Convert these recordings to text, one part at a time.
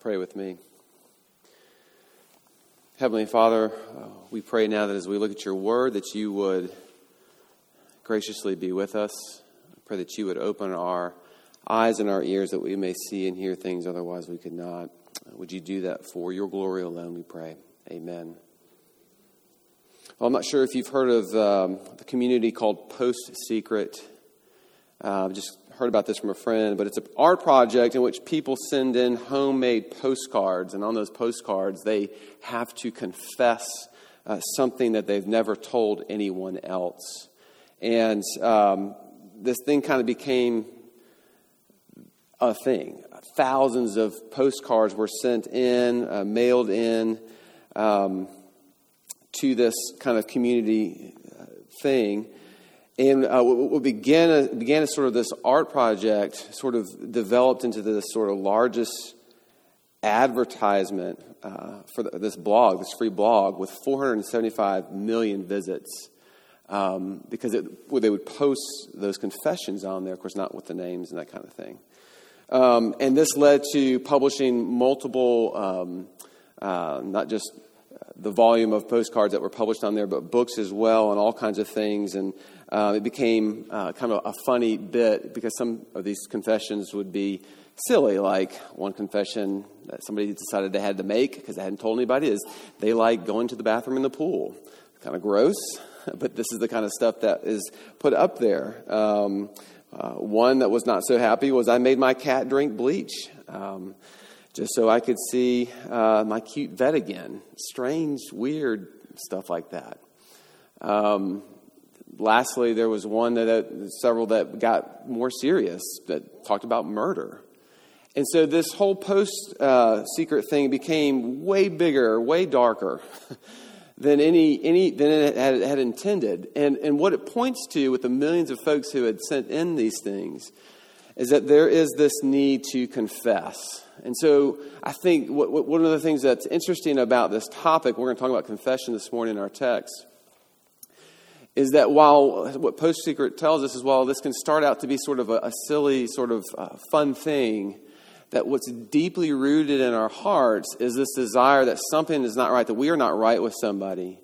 Pray with me. Heavenly Father, we pray now that as we look at your word, that you would graciously be with us. I pray that you would open our eyes and our ears that we may see and hear things otherwise we could not. Would you do that for your glory alone, we pray. Amen. Well, I'm not sure if you've heard of the community called Post Secret. Just heard about this from a friend, but it's an art project in which people send in homemade postcards, and on those postcards they have to confess something that they've never told anyone else. And this thing kind of became a thing. Thousands of postcards were sent in, mailed in to this kind of community thing. And what began as sort of this art project sort of developed into this sort of largest advertisement for this blog, this free blog, with 475 million visits. Because they would post those confessions on there, of course, not with the names and that kind of thing. And this led to publishing multiple, not just the volume of postcards that were published on there, but books as well and all kinds of things. And it became kind of a funny bit because some of these confessions would be silly. Like one confession that somebody decided they had to make because they hadn't told anybody is they like going to the bathroom in the pool. Kind of gross, but this is the kind of stuff that is put up there. One that was not so happy was I made my cat drink bleach. Just so I could see my cute vet again. Strange, weird stuff like that. Lastly, there was one several that got more serious that talked about murder. And so this whole post-secret thing became way bigger, way darker than than it had intended. And what it points to with the millions of folks who had sent in these things is that there is this need to confess. And so I think one of the things that's interesting about this topic, we're going to talk about confession this morning in our text, is that while what Post Secret tells us is while this can start out to be sort of a silly, sort of fun thing, that what's deeply rooted in our hearts is this desire that something is not right, that we are not right with somebody.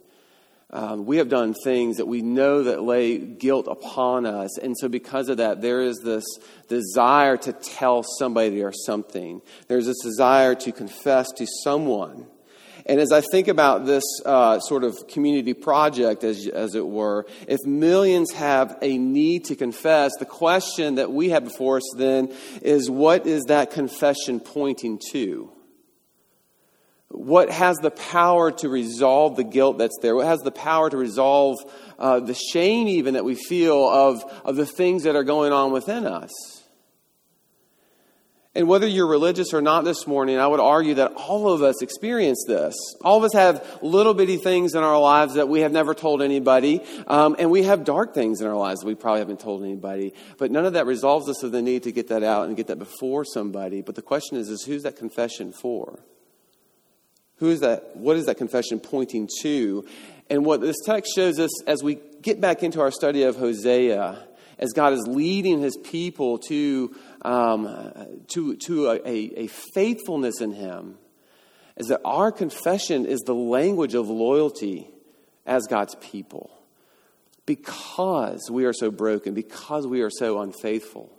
We have done things that we know that lay guilt upon us. And so because of that, there is this desire to tell somebody or something. There's this desire to confess to someone. And as I think about this sort of community project, as it were, if millions have a need to confess, the question that we have before us then is, what is that confession pointing to? What has the power to resolve the guilt that's there? What has the power to resolve the shame even that we feel of the things that are going on within us? And whether you're religious or not this morning, I would argue that all of us experience this. All of us have little bitty things in our lives that we have never told anybody. And we have dark things in our lives that we probably haven't told anybody. But none of that resolves us of the need to get that out and get that before somebody. But the question is who's that confession for? Who is that? What is that confession pointing to? And what this text shows us as we get back into our study of Hosea, as God is leading his people to a faithfulness in him, is that our confession is the language of loyalty as God's people. Because we are so broken, because we are so unfaithful.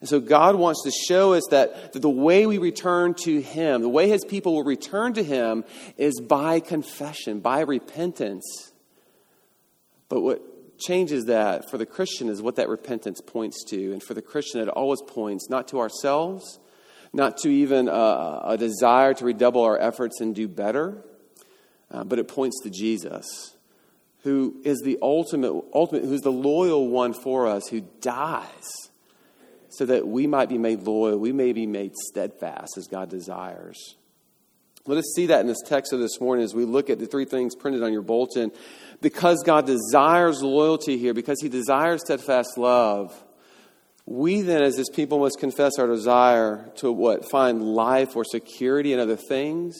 And so God wants to show us that the way we return to him, the way his people will return to him is by confession, by repentance. But what changes that for the Christian is what that repentance points to. And for the Christian, it always points not to ourselves, not to even a desire to redouble our efforts and do better, but it points to Jesus, who is the ultimate, who's the loyal one for us, who dies so that we might be made loyal, we may be made steadfast as God desires. Let us see that in this text of this morning as we look at the three things printed on your bulletin. Because God desires loyalty here, because he desires steadfast love, we then as his people must confess our desire to find life or security in other things.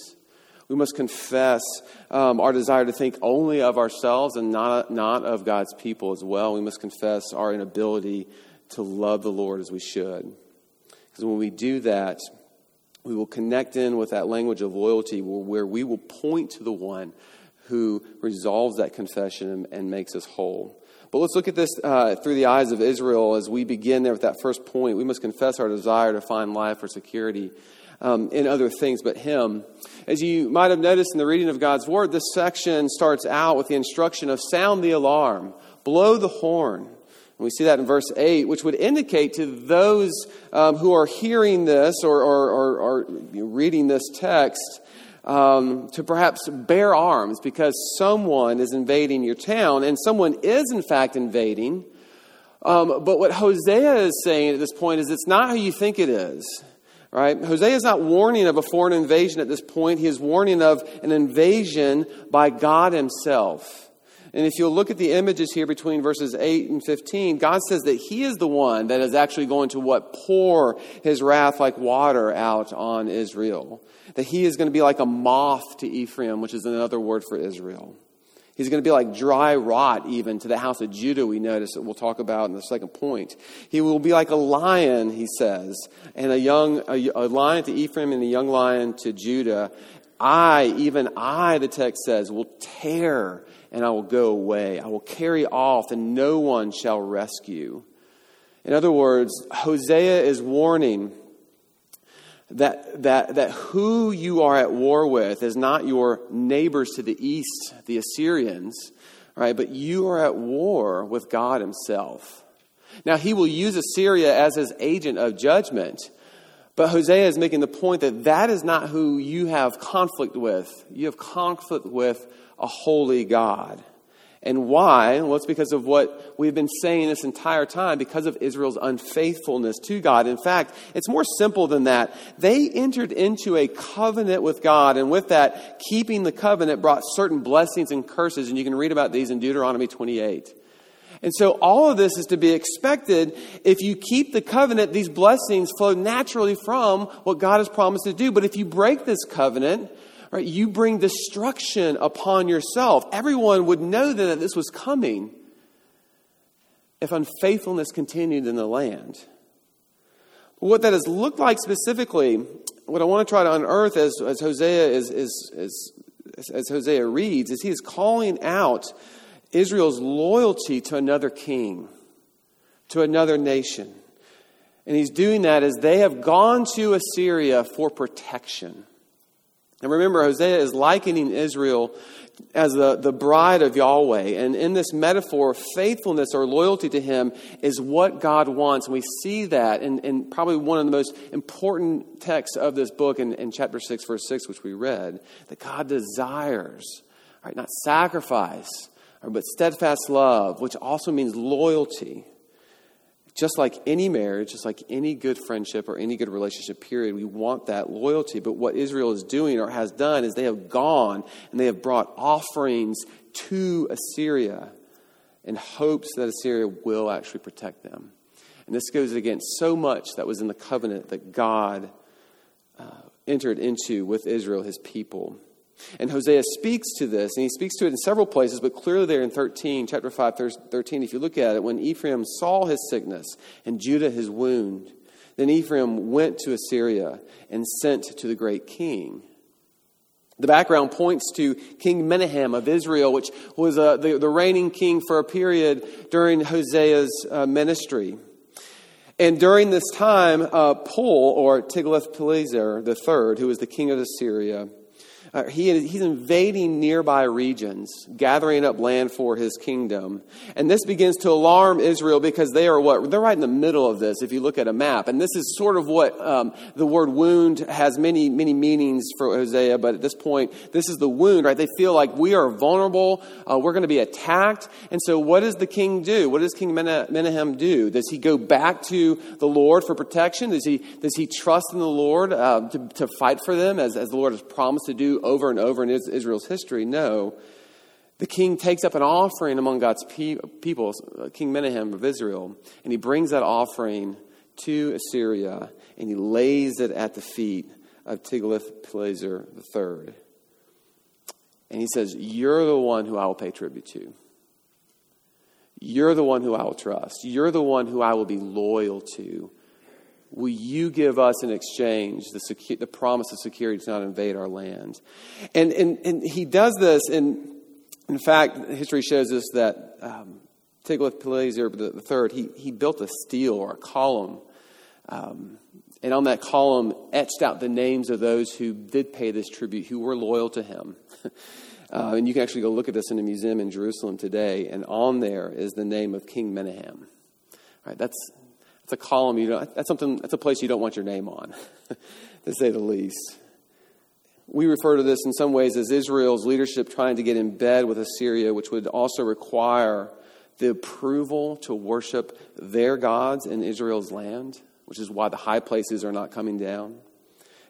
We must confess our desire to think only of ourselves and not of God's people as well. We must confess our inability to love the Lord as we should. Because when we do that, we will connect in with that language of loyalty where we will point to the one who resolves that confession and makes us whole. But let's look at this through the eyes of Israel as we begin there with that first point. We must confess our desire to find life or security in other things but Him. As you might have noticed in the reading of God's Word, this section starts out with the instruction of sound the alarm, blow the horn. And we see that in verse 8, which would indicate to those who are hearing this or reading this text to perhaps bear arms because someone is invading your town, and someone is in fact invading. But what Hosea is saying at this point is it's not how you think it is. Right? Hosea is not warning of a foreign invasion at this point. He is warning of an invasion by God Himself. And if you'll look at the images here between verses 8 and 15, God says that He is the one that is actually going to pour His wrath like water out on Israel. That He is going to be like a moth to Ephraim, which is another word for Israel. He's going to be like dry rot even to the house of Judah, we notice, that we'll talk about in the second point. He will be like a lion, he says, and a lion to Ephraim and a young lion to Judah. I, even I, the text says, will tear and I will go away. I will carry off and no one shall rescue. In other words, Hosea is warning that who you are at war with is not your neighbors to the east, the Assyrians, right? But you are at war with God Himself. Now, He will use Assyria as His agent of judgment, but Hosea is making the point that is not who you have conflict with. You have conflict with a holy God. And why? Well, it's because of what we've been saying this entire time, because of Israel's unfaithfulness to God. In fact, it's more simple than that. They entered into a covenant with God, and with that, keeping the covenant brought certain blessings and curses, and you can read about these in Deuteronomy 28. And so all of this is to be expected. If you keep the covenant, these blessings flow naturally from what God has promised to do. But if you break this covenant, right, you bring destruction upon yourself. Everyone would know then that this was coming if unfaithfulness continued in the land. But what that has looked like specifically, what I want to try to unearth as Hosea reads, is he is calling out Israel's loyalty to another king, to another nation. And he's doing that as they have gone to Assyria for protection. And remember, Hosea is likening Israel as the bride of Yahweh. And in this metaphor, faithfulness or loyalty to Him is what God wants. And we see that in probably one of the most important texts of this book in chapter 6, verse 6, which we read, that God desires, right, not sacrifice, but steadfast love, which also means loyalty. Just like any marriage, just like any good friendship or any good relationship, period, we want that loyalty. But what Israel is doing or has done is they have gone and they have brought offerings to Assyria in hopes that Assyria will actually protect them. And this goes against so much that was in the covenant that God entered into with Israel, His people. And Hosea speaks to this, and he speaks to it in several places, but clearly there in chapter 5, 13, if you look at it, when Ephraim saw his sickness and Judah his wound, then Ephraim went to Assyria and sent to the great king. The background points to King Menahem of Israel, which was the reigning king for a period during Hosea's ministry. And during this time, Pul, or Tiglath-Pileser III, who was the king of Assyria, he's invading nearby regions, gathering up land for his kingdom. And this begins to alarm Israel because they're right in the middle of this if you look at a map. And this is sort of what the word wound has many, many meanings for Hosea. But at this point, this is the wound, right? They feel like we are vulnerable. We're going to be attacked. And so what does the king do? What does King Menahem do? Does he go back to the Lord for protection? Does he trust in the Lord to fight for them as the Lord has promised to do over and over in Israel's history? No. The king takes up an offering among God's people, King Menahem of Israel, and he brings that offering to Assyria and he lays it at the feet of Tiglath-Pileser III. And he says, "You're the one who I will pay tribute to. You're the one who I will trust. You're the one who I will be loyal to. will you give us in exchange the promise of security to not invade our land? And he does this, and in fact, history shows us that Tiglath-Pileser III, he built a stele or a column, and on that column etched out the names of those who did pay this tribute, who were loyal to him. And you can actually go look at this in a museum in Jerusalem today, and on there is the name of King Menahem. All right, that's a column you don't. That's something. That's a place you don't want your name on, to say the least. We refer to this in some ways as Israel's leadership trying to get in bed with Assyria, which would also require the approval to worship their gods in Israel's land, which is why the high places are not coming down.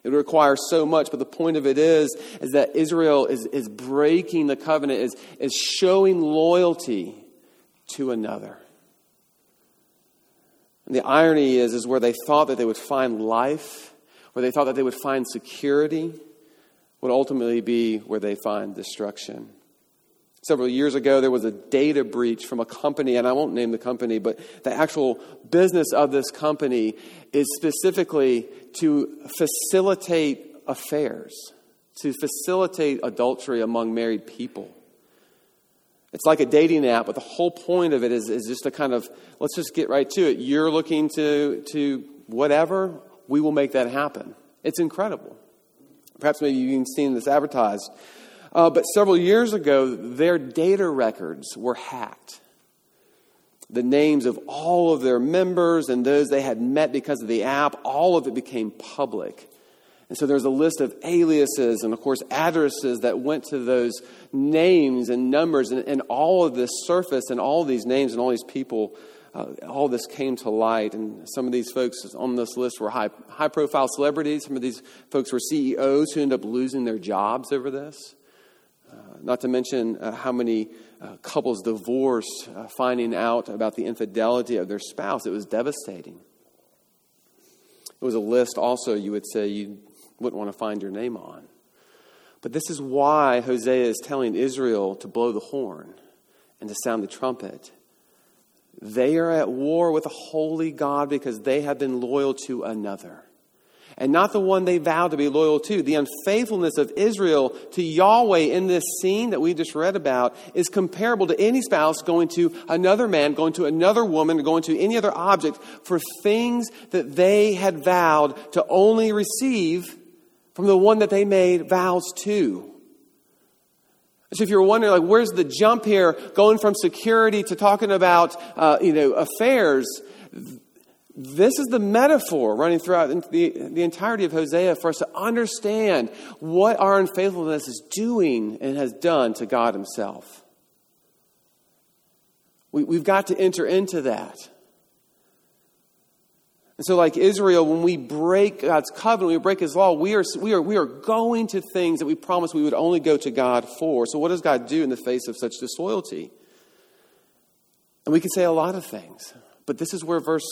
It requires so much, but the point of it is that Israel is breaking the covenant, is showing loyalty to another. And the irony is where they thought that they would find life, where they thought that they would find security, would ultimately be where they find destruction. Several years ago, there was a data breach from a company, and I won't name the company, but the actual business of this company is specifically to facilitate affairs, to facilitate adultery among married people. It's like a dating app, but the whole point of it is just a kind of, let's just get right to it. You're looking to whatever, we will make that happen. It's incredible. Perhaps maybe you've seen this advertised. But several years ago, their data records were hacked. The names of all of their members and those they had met because of the app, all of it became public. And so there's a list of aliases and, of course, addresses that went to those names and numbers. And all of this surfaced, and all these names and all these people, all this came to light. And some of these folks on this list were high-profile celebrities. Some of these folks were CEOs who ended up losing their jobs over this. Not to mention how many couples divorced finding out about the infidelity of their spouse. It was devastating. It was a list also you would say you wouldn't want to find your name on. But this is why Hosea is telling Israel to blow the horn and to sound the trumpet. They are at war with a holy God because they have been loyal to another. And not the one they vowed to be loyal to. The unfaithfulness of Israel to Yahweh in this scene that we just read about is comparable to any spouse going to another man, going to another woman, going to any other object for things that they had vowed to only receive from the one that they made vows to. So if you're wondering, like, where's the jump here, going from security to talking about affairs? This is the metaphor running throughout the entirety of Hosea for us to understand what our unfaithfulness is doing and has done to God himself. We've got to enter into that. And so like Israel, when we break God's covenant, we break his law, we are going to things that we promised we would only go to God for. So what does God do in the face of such disloyalty? And we can say a lot of things. But this is where verse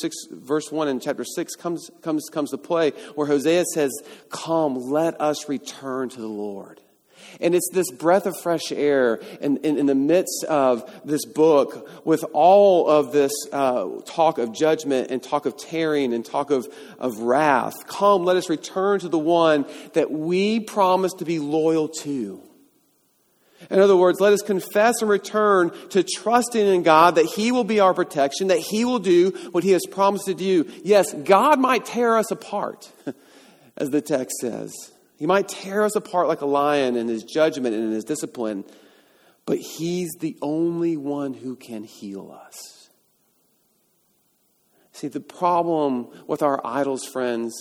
1 in chapter 6 comes to play, where Hosea says, "Come, let us return to the Lord." And it's this breath of fresh air in the midst of this book, with all of this talk of judgment and talk of tearing and talk of wrath. Come, let us return to the one that we promised to be loyal to. In other words, let us confess and return to trusting in God that he will be our protection, that he will do what he has promised to do. Yes, God might tear us apart, as the text says. He might tear us apart like a lion in his judgment and in his discipline, but he's the only one who can heal us. See, the problem with our idols, friends,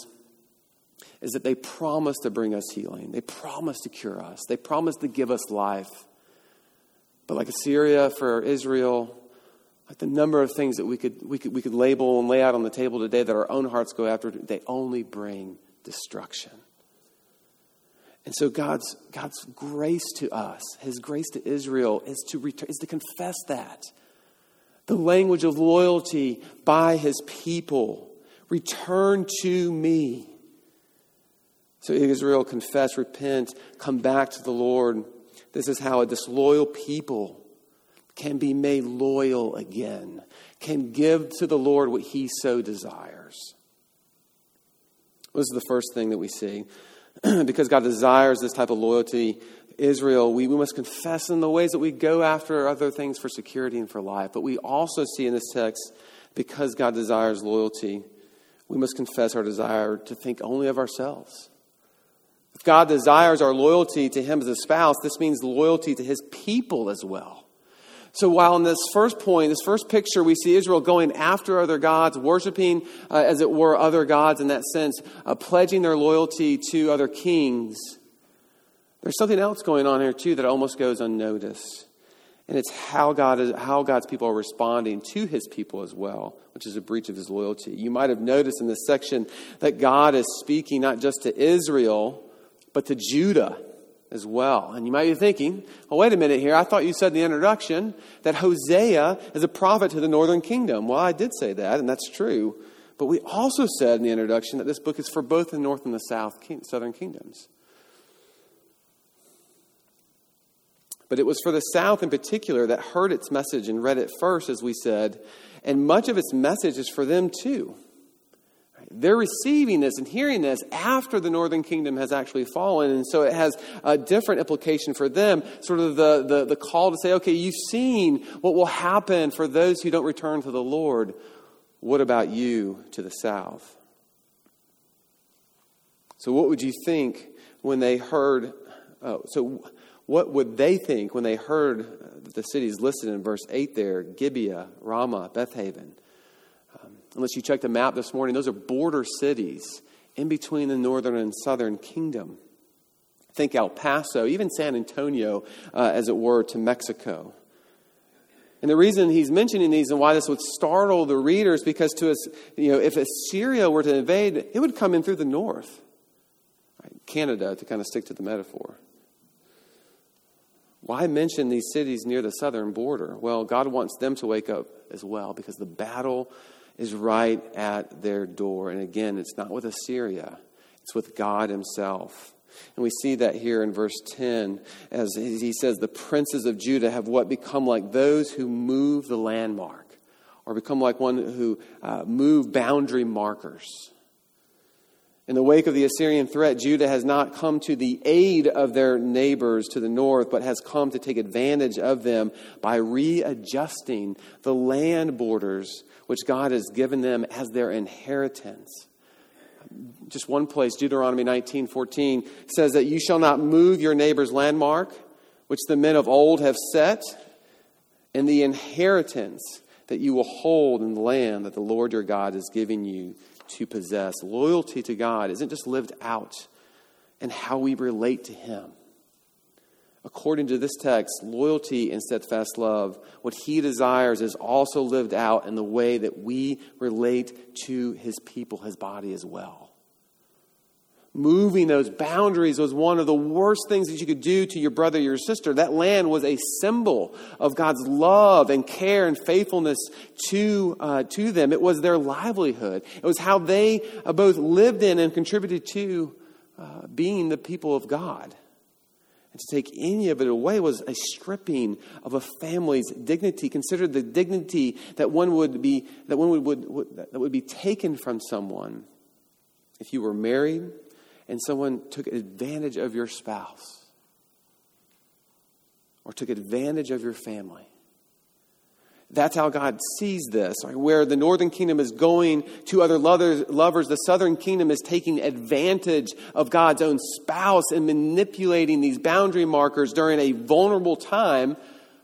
is that they promise to bring us healing. They promise to cure us. They promise to give us life. But like Assyria for Israel, like the number of things that we could label and lay out on the table today that our own hearts go after, they only bring destruction. And so God's grace to us, his grace to Israel, is to confess that. The language of loyalty by his people. Return to me. So Israel, confess, repent, come back to the Lord. This is how a disloyal people can be made loyal again, can give to the Lord what he so desires. This is the first thing that we see. Because God desires this type of loyalty, Israel, we must confess in the ways that we go after other things for security and for life. But we also see in this text, because God desires loyalty, we must confess our desire to think only of ourselves. If God desires our loyalty to him as a spouse, this means loyalty to his people as well. So while in this first point, this first picture, we see Israel going after other gods, worshiping, as it were, other gods in that sense, pledging their loyalty to other kings, there's something else going on here too that almost goes unnoticed. And it's how God's people are responding to his people as well, which is a breach of his loyalty. You might have noticed in this section that God is speaking not just to Israel, but to Judah as well. And you might be thinking, well, wait a minute here. I thought you said in the introduction that Hosea is a prophet to the northern kingdom. Well, I did say that, and that's true. But we also said in the introduction that this book is for both the north and the southern kingdoms. But it was for the south in particular that heard its message and read it first, as we said. And much of its message is for them too. They're receiving this and hearing this after the northern kingdom has actually fallen. And so it has a different implication for them, sort of the call to say, okay, you've seen what will happen for those who don't return to the Lord. What about you to the south? So what would you think when they heard? What would they think when they heard the cities listed in verse 8 there, Gibeah, Ramah, Bethhaven? Unless you check the map this morning, those are border cities in between the northern and southern kingdom. Think El Paso, even San Antonio, as it were, to Mexico. And the reason he's mentioning these and why this would startle the readers, because to us, if Assyria were to invade, it would come in through the north. Right? Canada, to kind of stick to the metaphor. Why mention these cities near the southern border? Well, God wants them to wake up as well, because the battle is right at their door. And again, it's not with Assyria. It's with God himself. And we see that here in verse 10, as he says, the princes of Judah have what become like those who move the landmark, or become like one who move boundary markers. In the wake of the Assyrian threat, Judah has not come to the aid of their neighbors to the north, but has come to take advantage of them by readjusting the land borders which God has given them as their inheritance. Just one place, Deuteronomy 19:14 says that you shall not move your neighbor's landmark, which the men of old have set, and the inheritance that you will hold in the land that the Lord your God is giving you to possess. Loyalty to God isn't just lived out in how we relate to him. According to this text, loyalty and steadfast love, what he desires is also lived out in the way that we relate to his people, his body as well. Moving those boundaries was one of the worst things that you could do to your brother, your sister. That land was a symbol of God's love and care and faithfulness to them. It was their livelihood. It was how they both lived in and contributed to being the people of God. And to take any of it away was a stripping of a family's dignity. Consider the dignity that would be taken from someone if you were married and someone took advantage of your spouse or took advantage of your family. That's how God sees this. Right? Where the northern kingdom is going to other lovers, the southern kingdom is taking advantage of God's own spouse and manipulating these boundary markers during a vulnerable time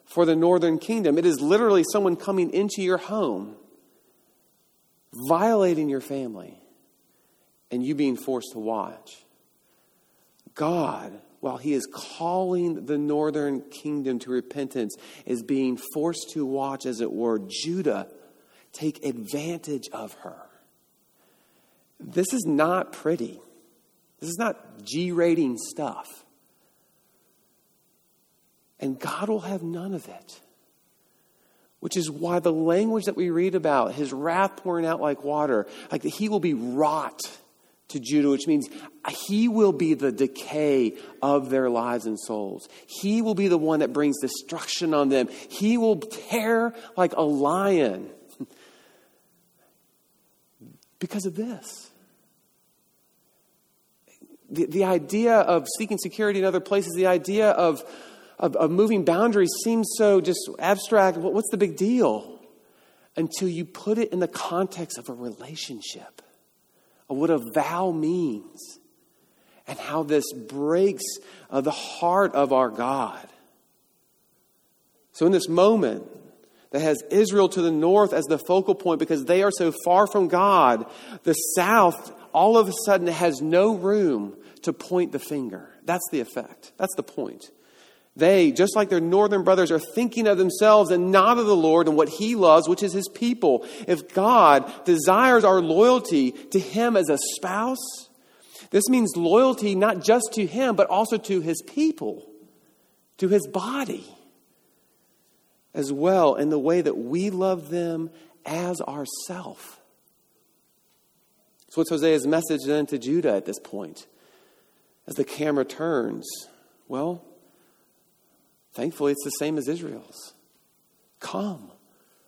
for the northern kingdom. It is literally someone coming into your home, violating your family, and you being forced to watch. God, while he is calling the northern kingdom to repentance, is being forced to watch, as it were, Judah take advantage of her. This is not pretty. This is not G-rating stuff. And God will have none of it. Which is why the language that we read about, his wrath pouring out like water, like that he will be wrought to Judah, which means he will be the decay of their lives and souls. He will be the one that brings destruction on them. He will tear like a lion because of this. The idea of seeking security in other places, the idea of moving boundaries seems so just abstract. What's the big deal? Until you put it in the context of a relationship, of what a vow means, and how this breaks the heart of our God. So in this moment that has Israel to the north as the focal point because they are so far from God, the south all of a sudden has no room to point the finger. That's the effect. That's the point. They, just like their northern brothers, are thinking of themselves and not of the Lord and what he loves, which is his people. If God desires our loyalty to him as a spouse, this means loyalty not just to him, but also to his people, to his body, as well in the way that we love them as ourself. So what's Hosea's message then to Judah at this point? As the camera turns, well, thankfully, it's the same as Israel's. Come,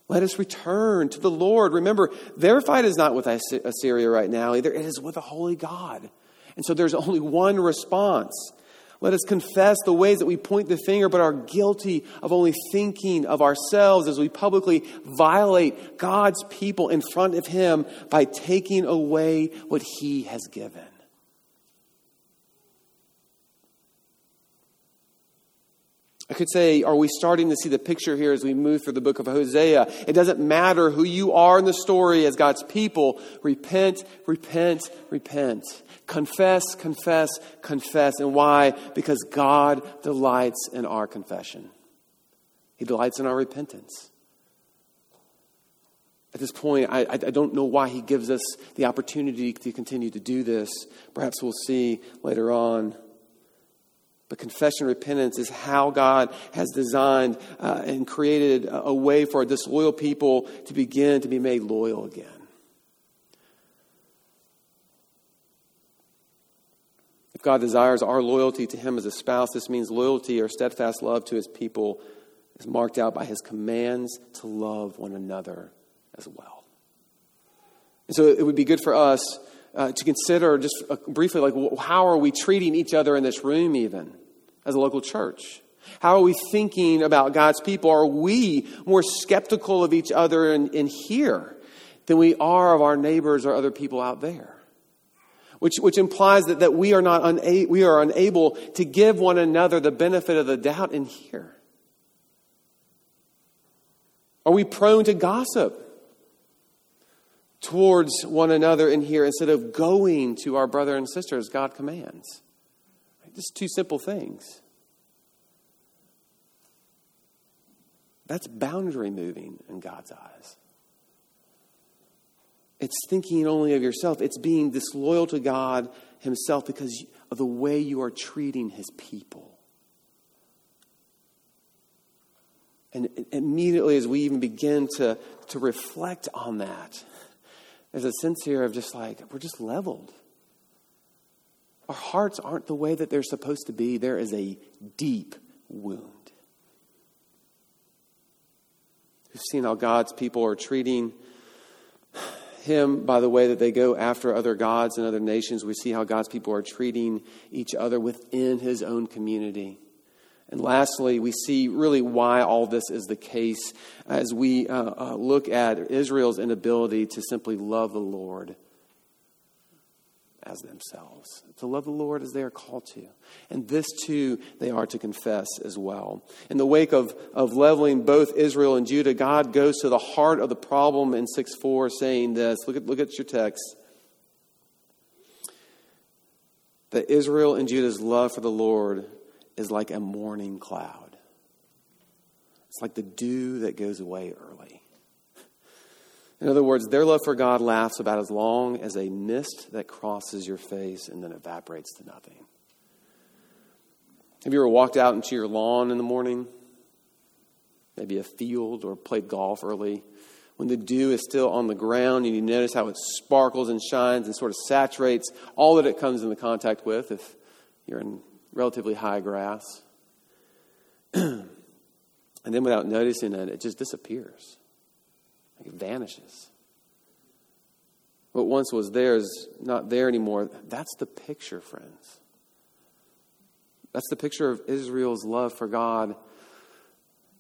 let us return to the Lord. Remember, their fight is not with Assyria right now either. It is with a holy God. And so there's only one response. Let us confess the ways that we point the finger but are guilty of only thinking of ourselves as we publicly violate God's people in front of him by taking away what he has given. I could say, are we starting to see the picture here as we move through the book of Hosea? It doesn't matter who you are in the story as God's people. Repent, repent, repent. Confess, confess, confess. And why? Because God delights in our confession. He delights in our repentance. At this point, I don't know why he gives us the opportunity to continue to do this. Perhaps we'll see later on. But confession and repentance is how God has designed and created a way for a disloyal people to begin to be made loyal again. If God desires our loyalty to him as a spouse, this means loyalty or steadfast love to his people is marked out by his commands to love one another as well. And so it would be good for us to consider just briefly, how are we treating each other in this room even as a local church? How are we thinking about God's people? Are we more skeptical of each other in here than we are of our neighbors or other people out there? Which implies that we are unable to give one another the benefit of the doubt in here. Are we prone to gossip towards one another in here instead of going to our brother and sister as God commands? Just two simple things. That's boundary moving in God's eyes. It's thinking only of yourself. It's being disloyal to God himself because of the way you are treating his people. And immediately as we even begin to reflect on that, there's a sense here of we're just leveled. Our hearts aren't the way that they're supposed to be. There is a deep wound. We've seen how God's people are treating him by the way that they go after other gods and other nations. We see how God's people are treating each other within his own community. And lastly, we see really why all this is the case as we look at Israel's inability to simply love the Lord as themselves, to love the Lord as they are called to. And this, too, they are to confess as well. In the wake of leveling both Israel and Judah, God goes to the heart of the problem in 6:4, saying this. Look at your text. That Israel and Judah's love for the Lord is like a morning cloud. It's like the dew that goes away early. In other words, their love for God lasts about as long as a mist that crosses your face and then evaporates to nothing. Have you ever walked out into your lawn in the morning? Maybe a field, or played golf early? When the dew is still on the ground and you notice how it sparkles and shines and sort of saturates all that it comes into contact with, if you're in relatively high grass. And then without noticing it, it just disappears. It vanishes. What once was there is not there anymore. That's the picture, friends. That's the picture of Israel's love for God.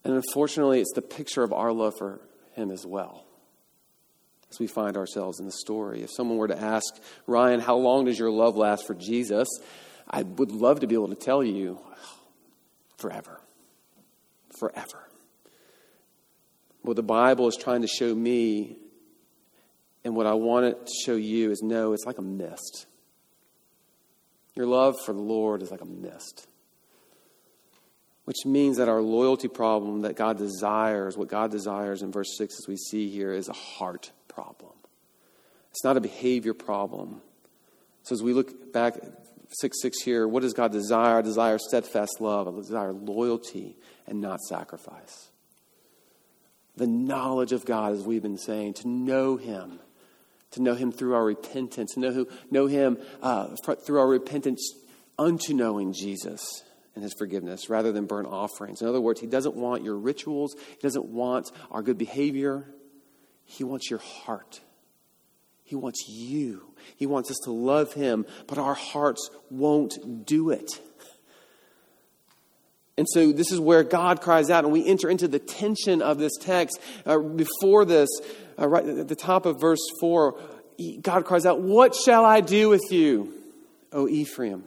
And unfortunately, it's the picture of our love for him as well, as we find ourselves in the story. If someone were to ask, Ryan, how long does your love last for Jesus? I would love to be able to tell you, forever. Forever. What the Bible is trying to show me and what I want it to show you is, no, it's like a mist. Your love for the Lord is like a mist. Which means that our loyalty problem that God desires, what God desires in verse 6 as we see here, is a heart problem. It's not a behavior problem. So as we look back at 6:6 here, what does God desire? I desire steadfast love. I desire loyalty and not sacrifice. The knowledge of God, as we've been saying, to know him through our repentance, to know him through our repentance unto knowing Jesus and his forgiveness rather than burnt offerings. In other words, he doesn't want your rituals. He doesn't want our good behavior. He wants your heart. He wants you. He wants us to love him, but our hearts won't do it. And so this is where God cries out, and we enter into the tension of this text. Before this, right at the top of verse 4, God cries out, "What shall I do with you, O Ephraim?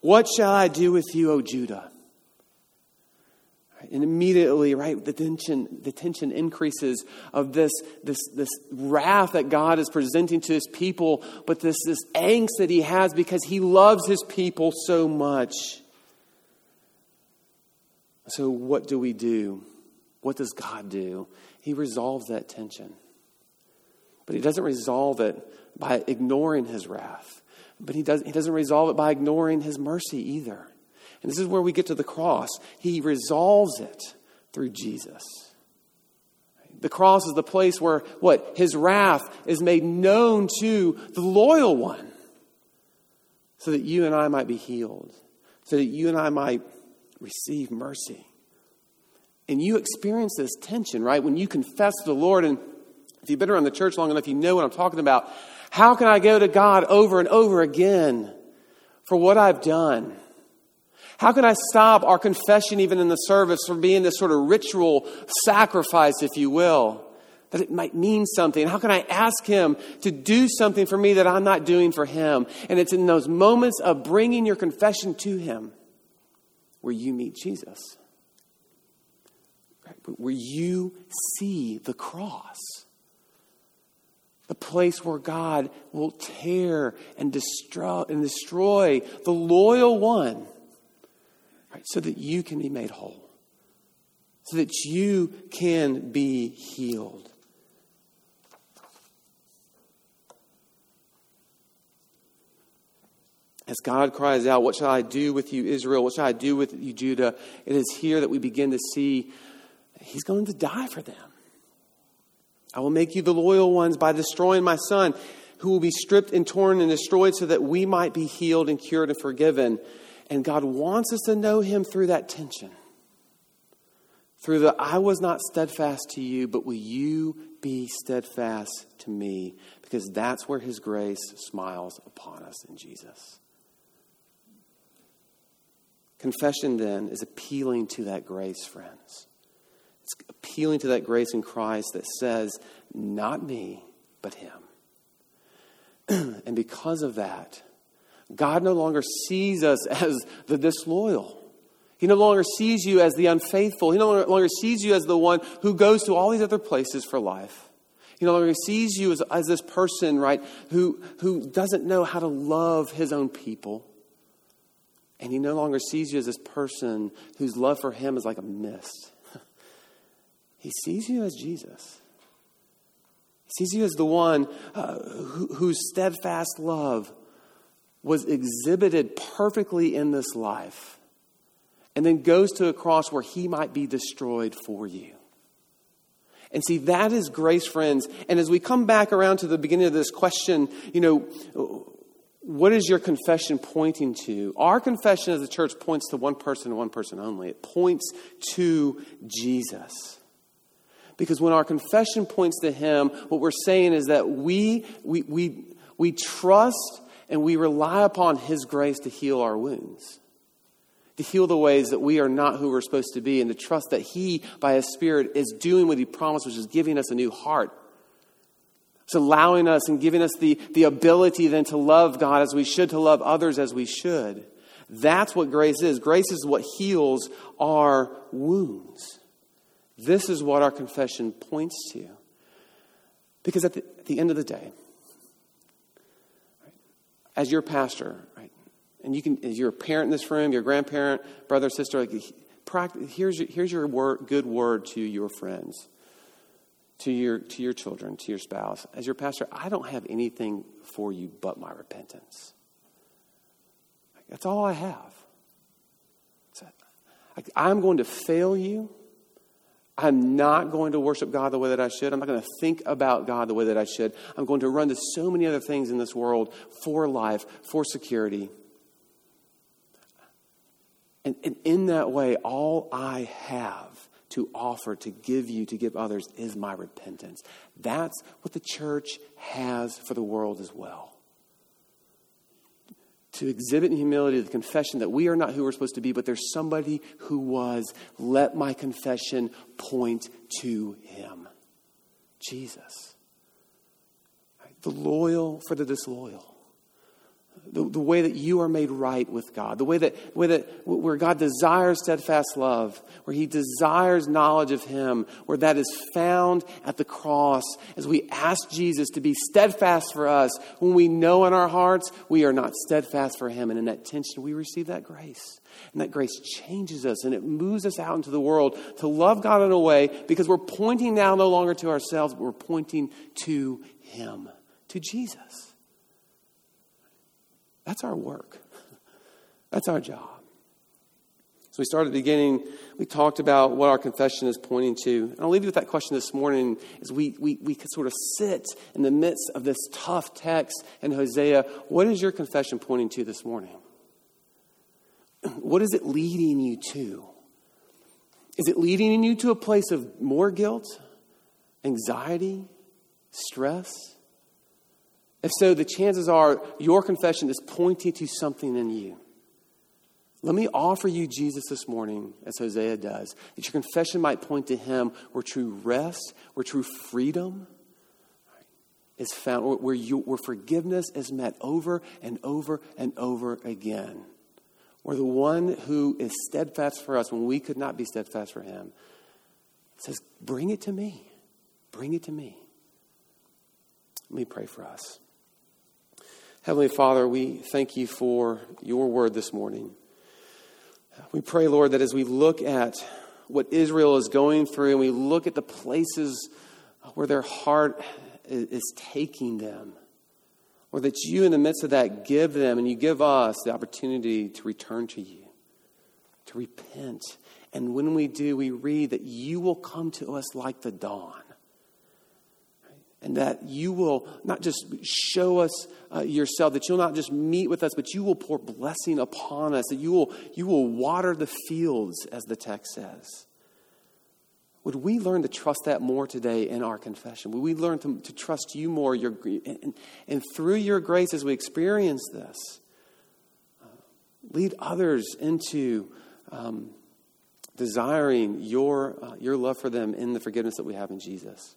What shall I do with you, O Judah?" Right, and immediately, right, the tension increases of this wrath that God is presenting to his people, but this angst that he has because he loves his people so much. So what do we do? What does God do? He resolves that tension. But he doesn't resolve it by ignoring his wrath. But he doesn't resolve it by ignoring his mercy either. And this is where we get to the cross. He resolves it through Jesus. The cross is the place where what? His wrath is made known to the loyal one. So that you and I might be healed. So that you and I might receive mercy. And you experience this tension, right? When you confess to the Lord, and if you've been around the church long enough, you know what I'm talking about. How can I go to God over and over again for what I've done? How can I stop our confession even in the service from being this sort of ritual sacrifice, if you will, that it might mean something? How can I ask him to do something for me that I'm not doing for him? And it's in those moments of bringing your confession to him where you meet Jesus, right? Where you see the cross, the place where God will tear and destroy the loyal one, right? So that you can be made whole, so that you can be healed. As God cries out, what shall I do with you, Israel? What shall I do with you, Judah? It is here that we begin to see he's going to die for them. I will make you the loyal ones by destroying my son, who will be stripped and torn and destroyed so that we might be healed and cured and forgiven. And God wants us to know him through that tension. Through the, I was not steadfast to you, but will you be steadfast to me? Because that's where his grace smiles upon us in Jesus. Confession, then, is appealing to that grace, friends. It's appealing to that grace in Christ that says, not me, but him. And because of that, God no longer sees us as the disloyal. He no longer sees you as the unfaithful. He no longer sees you as the one who goes to all these other places for life. He no longer sees you as this person, right, who doesn't know how to love his own people. And he no longer sees you as this person whose love for him is like a mist. He sees you as Jesus. He sees you as the one whose steadfast love was exhibited perfectly in this life and then goes to a cross where he might be destroyed for you. And see, that is grace, friends. And as we come back around to the beginning of this question, what is your confession pointing to? Our confession as a church points to one person and one person only. It points to Jesus. Because when our confession points to him, what we're saying is that we trust and we rely upon his grace to heal our wounds, to heal the ways that we are not who we're supposed to be, and to trust that he, by his Spirit, is doing what he promised, which is giving us a new heart. It's allowing us and giving us the ability then to love God as we should, to love others as we should. That's what grace is. Grace is what heals our wounds. This is what our confession points to. Because at the end of the day, as your pastor, right, and you can, as your parent in this room, your grandparent, brother, sister, like, practice, here's your word, good word to your friends, to your children, to your spouse. As your pastor, I don't have anything for you but my repentance. Like, that's all I have. I'm going to fail you. I'm not going to worship God the way that I should. I'm not going to think about God the way that I should. I'm going to run to so many other things in this world for life, for security. And in that way, all I have to offer, to give you, to give others, is my repentance. That's what the church has for the world as well. To exhibit in humility the confession that we are not who we're supposed to be, but there's somebody who was. Let my confession point to him. Jesus. The loyal for the disloyal. The way that you are made right with God. The way that where God desires steadfast love. Where he desires knowledge of him. Where that is found at the cross. As we ask Jesus to be steadfast for us. When we know in our hearts we are not steadfast for him. And in that tension we receive that grace. And that grace changes us. And it moves us out into the world to love God in a way. Because we're pointing now no longer to ourselves. But we're pointing to him. To Jesus. That's our work. That's our job. So we started at the beginning. We talked about what our confession is pointing to. And I'll leave you with that question this morning as we could sort of sit in the midst of this tough text in Hosea. What is your confession pointing to this morning? What is it leading you to? Is it leading you to a place of more guilt, anxiety, stress? If so, the chances are your confession is pointing to something in you. Let me offer you Jesus this morning, as Hosea does, that your confession might point to him, where true rest, where true freedom is found, where forgiveness is met over and over and over again. Where the one who is steadfast for us when we could not be steadfast for him says, bring it to me. Bring it to me. Let me pray for us. Heavenly Father, we thank you for your word this morning. We pray, Lord, that as we look at what Israel is going through and we look at the places where their heart is taking them, or that you in the midst of that give them and you give us the opportunity to return to you, to repent. And when we do, we read that you will come to us like the dawn. And that you will not just show us yourself, that you'll not just meet with us, but you will pour blessing upon us, that you will water the fields, as the text says. Would we learn to trust that more today in our confession? Would we learn to trust you more, and through your grace as we experience this, lead others into desiring your love for them in the forgiveness that we have in Jesus.